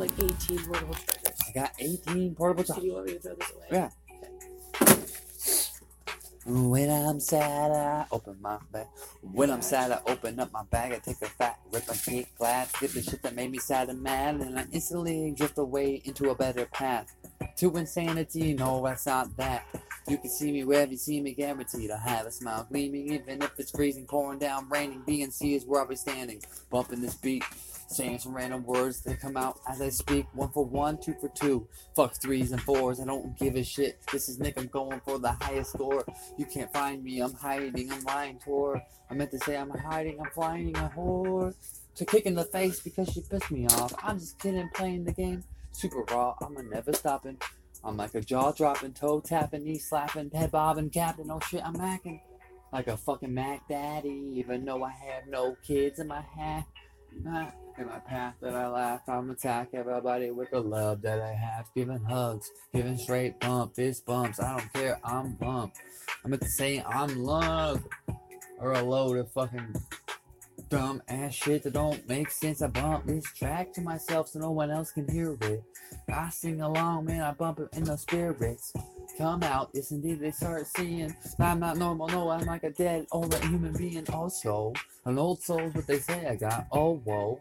have like 18 portable chargers. I got 18 portable chargers. So do you want me to throw this away? Yeah. When I'm sad, I open my bag. When I'm sad, I open up my bag. I take a fat rip, I get glad. Skip the shit that made me sad and mad. And I instantly drift away into a better path. To insanity, no, that's not that. You can see me wherever you see me, guaranteed. I have a smile gleaming, even if it's freezing, pouring down, raining. BNC is where I'll be standing, bumping this beat. Saying some random words that come out as I speak. 1 for 1, 2 for 2. Fuck 3s and 4s, I don't give a shit. This is Nick, I'm going for the highest score. You can't find me, I'm hiding, I'm lying for. I meant to say I'm hiding, I'm flying a whore. To kick in the face because she pissed me off. I'm just kidding, playing the game. Super raw, I'm a never stopping. I'm like a jaw dropping, toe tapping, knee slapping, head bobbing, capping. Oh shit, I'm hacking. Like a fucking Mac Daddy, even though I have no kids in my hat. In my path that I laugh, I'm attack everybody with the love that I have. Giving hugs, giving straight bump, fist bumps. I don't care, I'm bump. I'm at the same, I'm love. Or a load of fucking dumb ass shit that don't make sense. I bump this track to myself so no one else can hear it. I sing along, man, I bump it in the spirits. Come out, it's indeed they start seeing. I'm not normal, no, I'm like a dead old human being. Also, an old soul's what they say I got. Oh, whoa.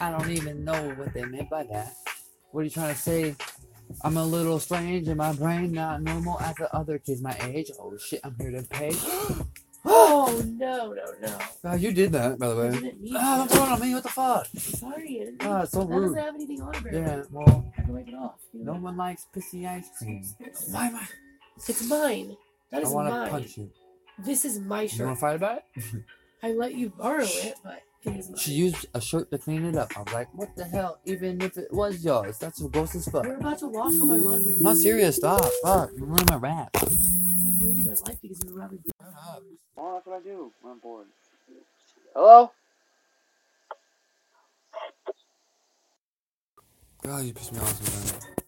I don't even know what they meant by that. What are you trying to say? I'm a little strange in my brain, not normal as the other kids my age. Oh shit, I'm here to pay. Oh no. You did that, by the way. Don't throw it on me, what the fuck? Sorry, I didn't. It's so rude. That doesn't have anything on it. Yeah, well, I can wipe it off. No one likes pissy ice cream. Why am I? It's mine. That is mine. I want to punch you. This is my shirt. You want to fight about it? I let you borrow it, but. She used a shirt to clean it up. I was like, what the hell? Even if it was yours, that's so gross as fuck. We're about to wash all my laundry. I'm not serious. Stop. Fuck. You ruined my rap. You're ruining my life because you're rubbing. Shut up. Well, that's what I do when I'm bored. Hello? God, you pissed me off sometimes.